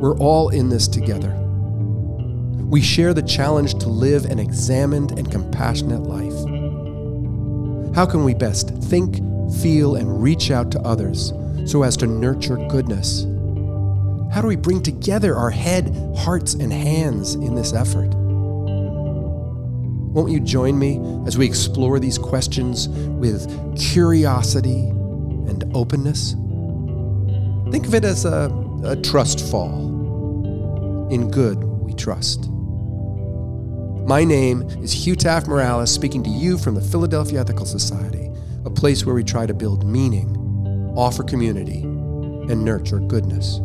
We're all in this together. We share the challenge to live an examined and compassionate life. How can we best think, feel, and reach out to others so as to nurture goodness? How do we bring together our head, hearts, and hands in this effort? Won't you join me as we explore these questions with curiosity and openness? Think of it as a trust fall. In good, we trust. My name is Hugh Taft-Morales, speaking to you from the Philadelphia Ethical Society, a place where we try to build meaning, offer community, and nurture goodness.